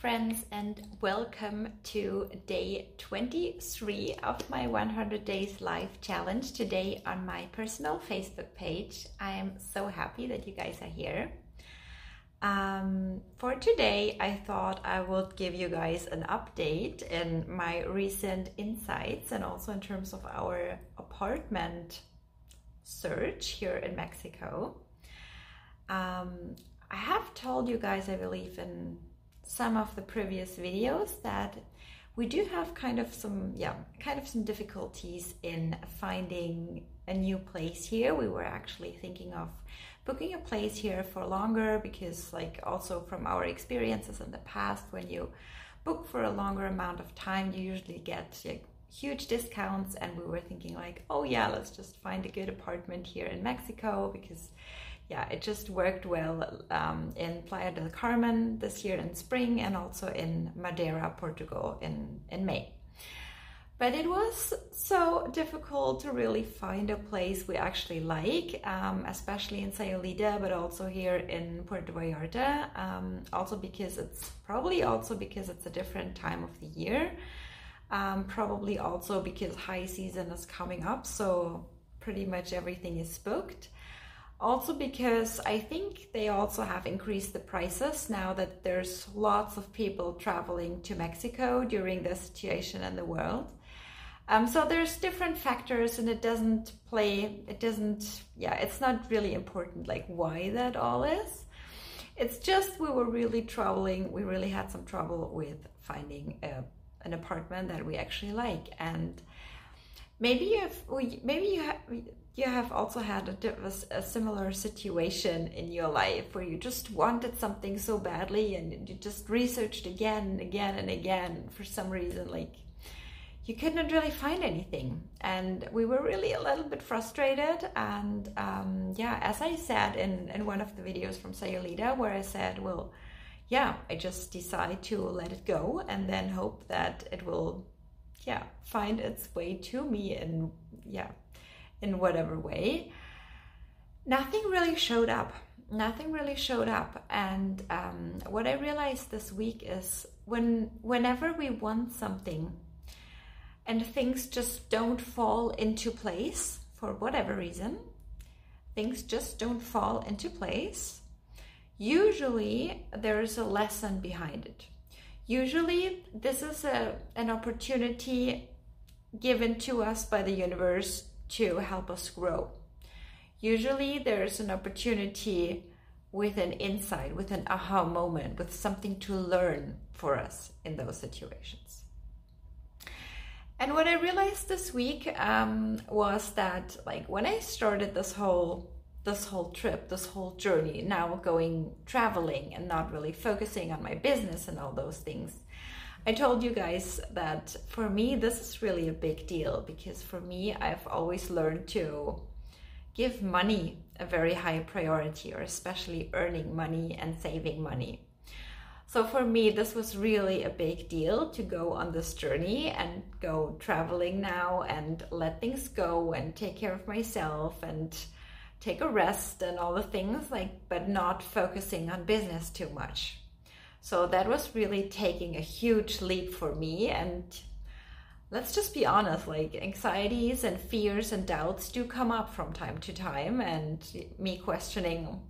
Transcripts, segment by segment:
friends, and welcome to day 23 of my 100 days life challenge today on my personal Facebook page. I am so happy that you guys are here. For today, I thought I would give you guys an update in my recent insights and also in terms of our apartment search here in Mexico. I have told you guys, I believe, in some of the previous videos that we do have kind of some difficulties in finding a new place here. We were actually thinking of booking a place here for longer because, like, also from our experiences in the past, when you book for a longer amount of time, you usually get, like, huge discounts, and we were thinking, like, oh yeah, let's just find a good apartment here in Mexico because, yeah, it just worked well in Playa del Carmen this year in spring and also in Madeira, Portugal in May. But it was so difficult to really find a place we actually like, especially in Sayulita, but also here in Puerto Vallarta, also because it's a different time of the year, probably also because high season is coming up, so pretty much everything is booked. Also because I think they also have increased the prices now that there's lots of people traveling to Mexico during this situation in the world. So there's different factors, and it's not really important, like, why that all is. It's just we really had some trouble with finding an apartment that we actually like. And maybe you have also had a similar situation in your life where you just wanted something so badly and you just researched again and again and again. For some reason, like, you couldn't really find anything, and we were really a little bit frustrated. And as I said in one of the videos from Sayulita, where I said, well, yeah, I just decide to let it go and then hope that it will find its way to me in whatever way. Nothing really showed up. And what I realized this week is whenever we want something and things just don't fall into place for whatever reason, usually there is a lesson behind it. Usually this is an opportunity given to us by the universe to help us grow. Usually there's an opportunity with an insight, with an aha moment, with something to learn for us in those situations. And what I realized this week was that, like, when I started this whole journey, now going traveling and not really focusing on my business and all those things, I told you guys that for me, this is really a big deal because for me, I've always learned to give money a very high priority, or especially earning money and saving money. So for me, this was really a big deal to go on this journey and go traveling now and let things go and take care of myself and take a rest and all the things, like, but not focusing on business too much. So that was really taking a huge leap for me. And let's just be honest, like, anxieties and fears and doubts do come up from time to time. And me questioning,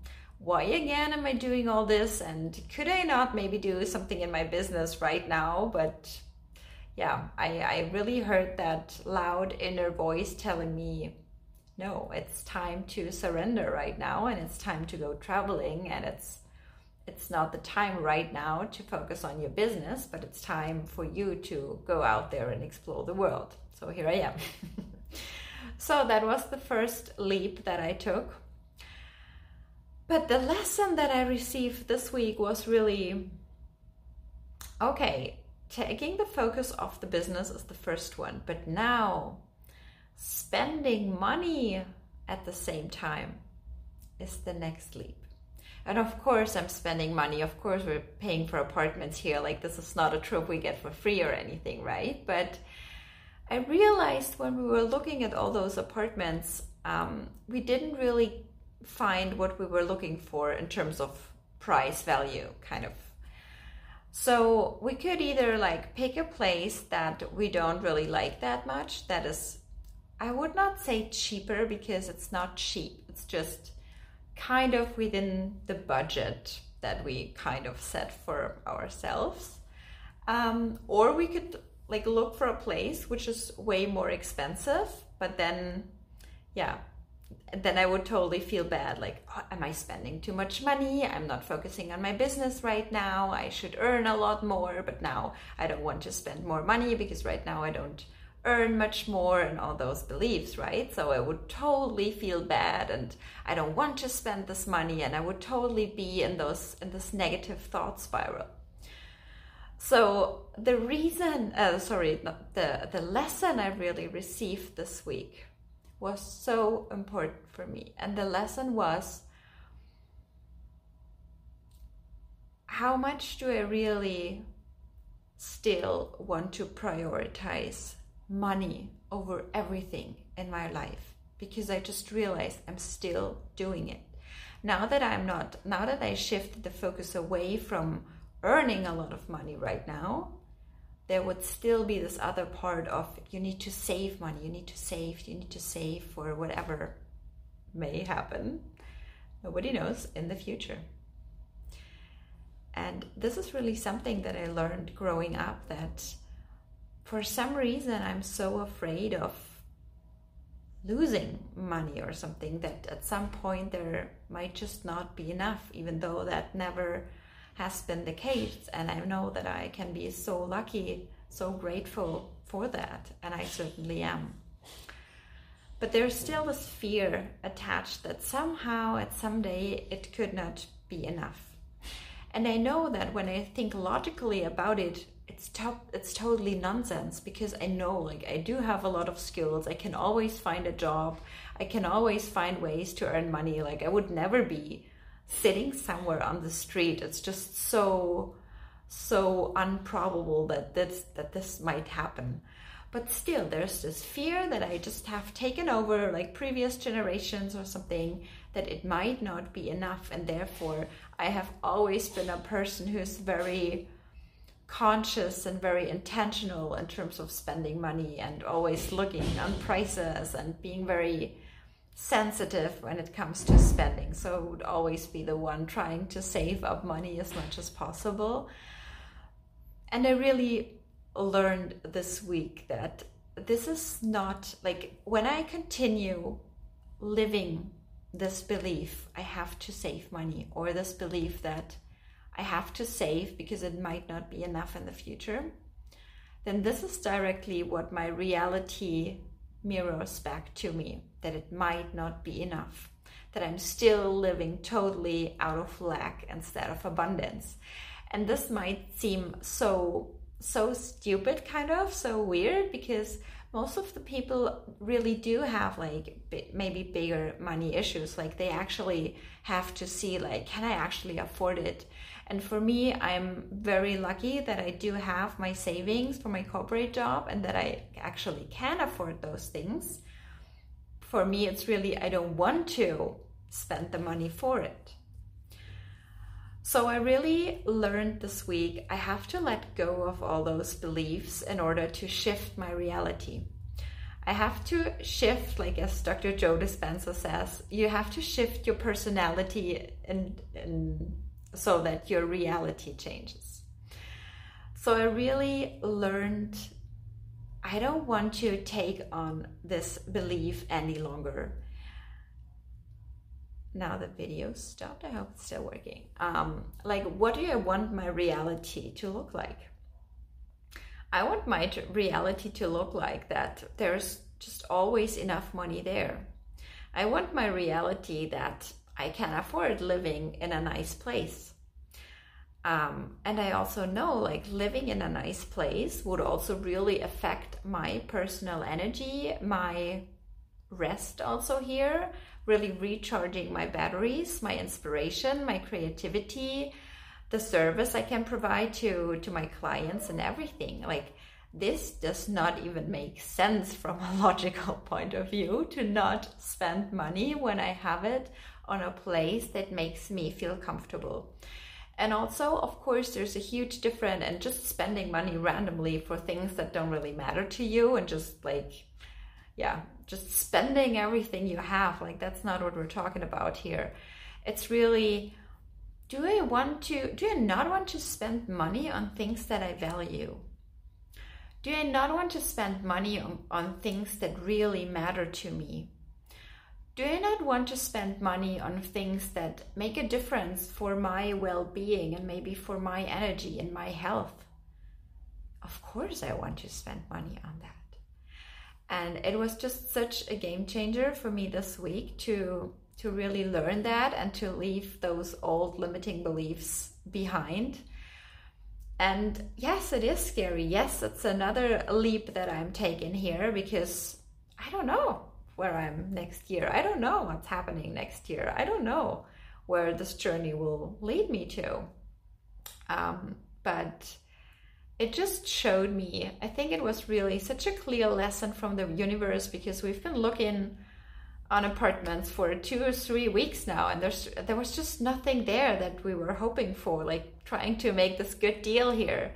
why again am I doing all this? And could I not maybe do something in my business right now? But yeah, I really heard that loud inner voice telling me, no, it's time to surrender right now. And it's time to go traveling. And it's not the time right now to focus on your business, but it's time for you to go out there and explore the world. So here I am. So that was the first leap that I took. But the lesson that I received this week was really, okay, taking the focus off the business is the first one, but now spending money at the same time is the next leap. And of course I'm spending money, of course we're paying for apartments here, like, this is not a trip we get for free or anything, right? But I realized when we were looking at all those apartments, we didn't really find what we were looking for in terms of price value, kind of. So we could either like pick a place that we don't really like that much, that is, I would not say cheaper because it's not cheap, it's just kind of within the budget that we kind of set for ourselves, or we could like look for a place which is way more expensive, but then then I would totally feel bad, like, oh, am I spending too much money? I'm not focusing on my business right now. I should earn a lot more, but now I don't want to spend more money because right now I don't earn much more, and all those beliefs, right? So I would totally feel bad and I don't want to spend this money, and I would totally be in this negative thought spiral. So the reason, the lesson I really received this week was so important for me. And the lesson was, how much do I really still want to prioritize money over everything in my life? Because I just realized I'm still doing it. Now that I shifted the focus away from earning a lot of money right now, there would still be this other part of, you need to save money, you need to save for whatever may happen. Nobody knows in the future. And this is really something that I learned growing up, that for some reason I'm so afraid of losing money or something, that at some point there might just not be enough, even though that never has been the case. And I know that I can be so lucky, so grateful for that, and I certainly am. But there's still this fear attached that somehow at some day it could not be enough. And I know that when I think logically about it, it's totally nonsense, because I know, like, I do have a lot of skills, I can always find a job, I can always find ways to earn money, like I would never be sitting somewhere on the street. It's just so improbable that this might happen. But still there's this fear that I just have taken over, like previous generations or something, that it might not be enough. And therefore I have always been a person who's very conscious and very intentional in terms of spending money, and always looking on prices and being very sensitive when it comes to spending. So it would always be the one trying to save up money as much as possible. And I really learned this week that this is not, like, when I continue living this belief I have to save money, or this belief that I have to save because it might not be enough in the future, then this is directly what my reality mirrors back to me, that it might not be enough, that I'm still living totally out of lack instead of abundance. And this might seem so stupid, kind of so weird, because most of the people really do have like maybe bigger money issues, like they actually have to see, like, can I actually afford it? And for me, I'm very lucky that I do have my savings for my corporate job and that I actually can afford those things. For me, it's really, I don't want to spend the money for it. So I really learned this week, I have to let go of all those beliefs in order to shift my reality. I have to shift, like as Dr. Joe Dispenza says, you have to shift your personality and so that your reality changes. So I really learned, I don't want to take on this belief any longer. Now the video stopped, I hope it's still working. Like, what do I want my reality to look like? I want my reality to look like that there's just always enough money there. I want my reality that I can afford living in a nice place. And I also know, like, living in a nice place would also really affect my personal energy, my rest also here, really recharging my batteries, my inspiration, my creativity, the service I can provide to my clients and everything. Like, this does not even make sense from a logical point of view to not spend money when I have it on a place that makes me feel comfortable. And also, of course, there's a huge difference in just spending money randomly for things that don't really matter to you, and just like, yeah, just spending everything you have. Like, that's not what we're talking about here. It's really, do I not want to spend money on things that I value? Do I not want to spend money on things that really matter to me? Do I not want to spend money on things that make a difference for my well-being and maybe for my energy and my health? Of course I want to spend money on that. And it was just such a game changer for me this week to really learn that and to leave those old limiting beliefs behind. And yes, it is scary. Yes, it's another leap that I'm taking here, because I don't know where I'm next year. I don't know what's happening next year. I don't know where this journey will lead me to. But it just showed me, I think it was really such a clear lesson from the universe, because we've been looking on apartments for 2 or 3 weeks now, and there was just nothing there that we were hoping for, like trying to make this good deal here,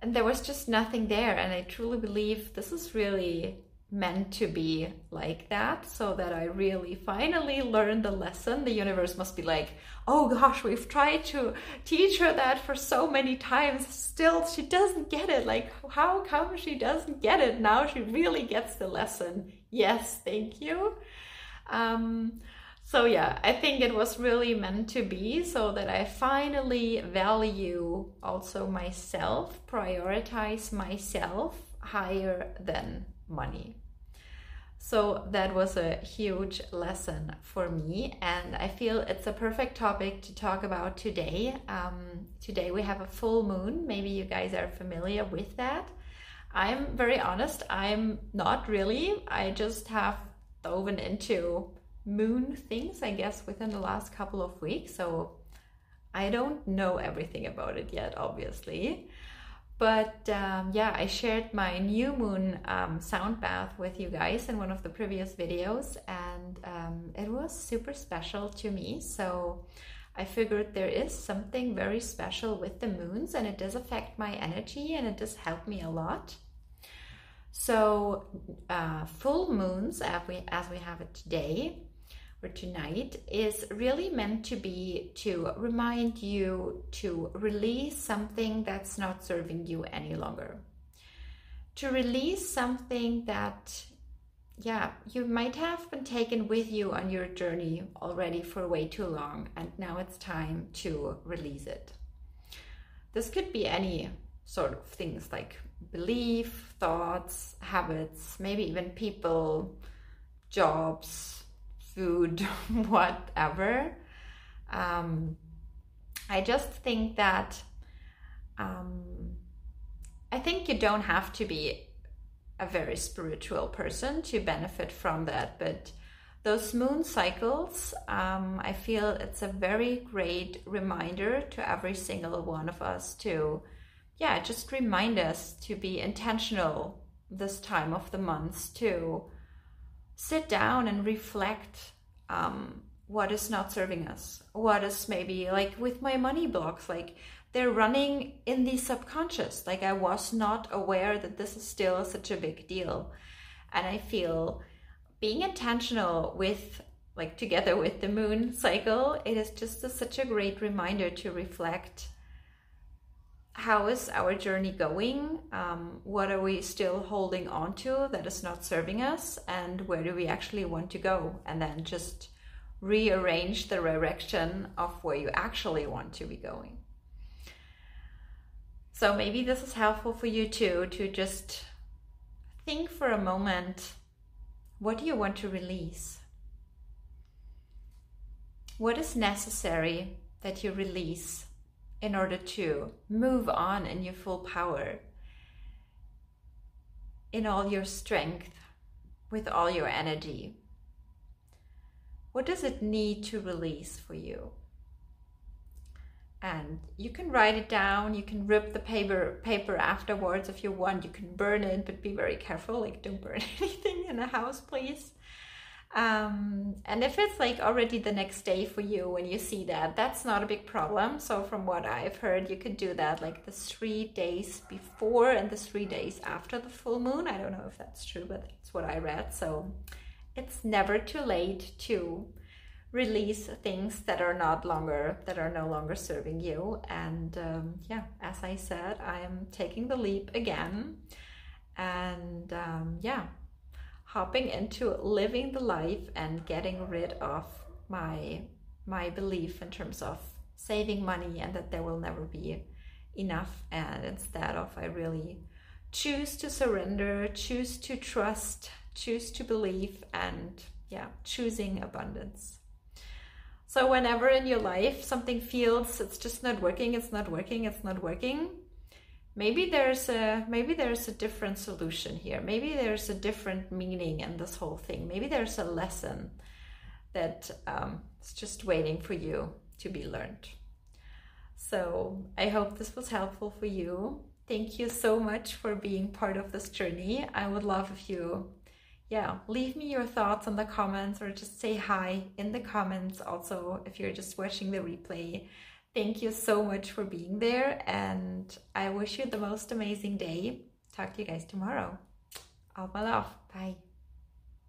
and there was just nothing there. And I truly believe this is really meant to be like that, so that I really finally learned the lesson. The universe must be like, oh gosh, we've tried to teach her that for so many times, still she doesn't get it. Like, how come she doesn't get it? Now she really gets the lesson. Yes, thank you. So yeah, I think it was really meant to be, so that I finally value also myself, prioritize myself higher than money. So that was a huge lesson for me, and I feel it's a perfect topic to talk about today. Today we have a full moon. Maybe you guys are familiar with that. I'm very honest, I'm not really. I just have dove into moon things, I guess, within the last couple of weeks, so I don't know everything about it yet, obviously. But yeah, I shared my new moon sound bath with you guys in one of the previous videos, and it was super special to me. So I figured there is something very special with the moons, and it does affect my energy, and it does help me a lot. So full moons, as we have it today or tonight, is really meant to be to remind you to release something that's not serving you any longer. To release something that, yeah, you might have been taken with you on your journey already for way too long, and now it's time to release it. This could be any sort of things like belief, thoughts, habits, maybe even people, jobs, food, whatever. I just think that I think you don't have to be a very spiritual person to benefit from that, but those moon cycles, I feel it's a very great reminder to every single one of us to, yeah, just remind us to be intentional this time of the month, to sit down and reflect what is not serving us, what is maybe, like with my money blocks, like they're running in the subconscious. Like, I was not aware that this is still such a big deal. And I feel being intentional with, like, together with the moon cycle, it is just such a great reminder to reflect. How is our journey going? What are we still holding on to that is not serving us? And where do we actually want to go? And then just rearrange the direction of where you actually want to be going. So maybe this is helpful for you too, to just think for a moment, what do you want to release? What is necessary that you release in order to move on in your full power, in all your strength, with all your energy? What does it need to release for you? And you can write it down, you can rip the paper afterwards if you want, you can burn it, but be very careful, like don't burn anything in the house, please. And if it's like already the next day for you when you see that, that's not a big problem. So from what I've heard, you could do that like the 3 days before and the 3 days after the full moon. I don't know if that's true, but that's what I read. So it's never too late to release things that are no longer serving you. And yeah, as I said, I'm taking the leap again, and yeah, hopping into living the life and getting rid of my belief in terms of saving money and that there will never be enough. And instead of, I really choose to surrender, choose to trust, choose to believe, and yeah, choosing abundance. So whenever in your life something feels it's just not working, it's not working, it's not working, maybe there's a different solution here. Maybe there's a different meaning in this whole thing. Maybe there's a lesson that is just waiting for you to be learned. So I hope this was helpful for you. Thank you so much for being part of this journey. I would love if you, yeah, leave me your thoughts in the comments, or just say hi in the comments. Also, if you're just watching the replay, thank you so much for being there, and I wish you the most amazing day. Talk to you guys tomorrow. All my love. Bye.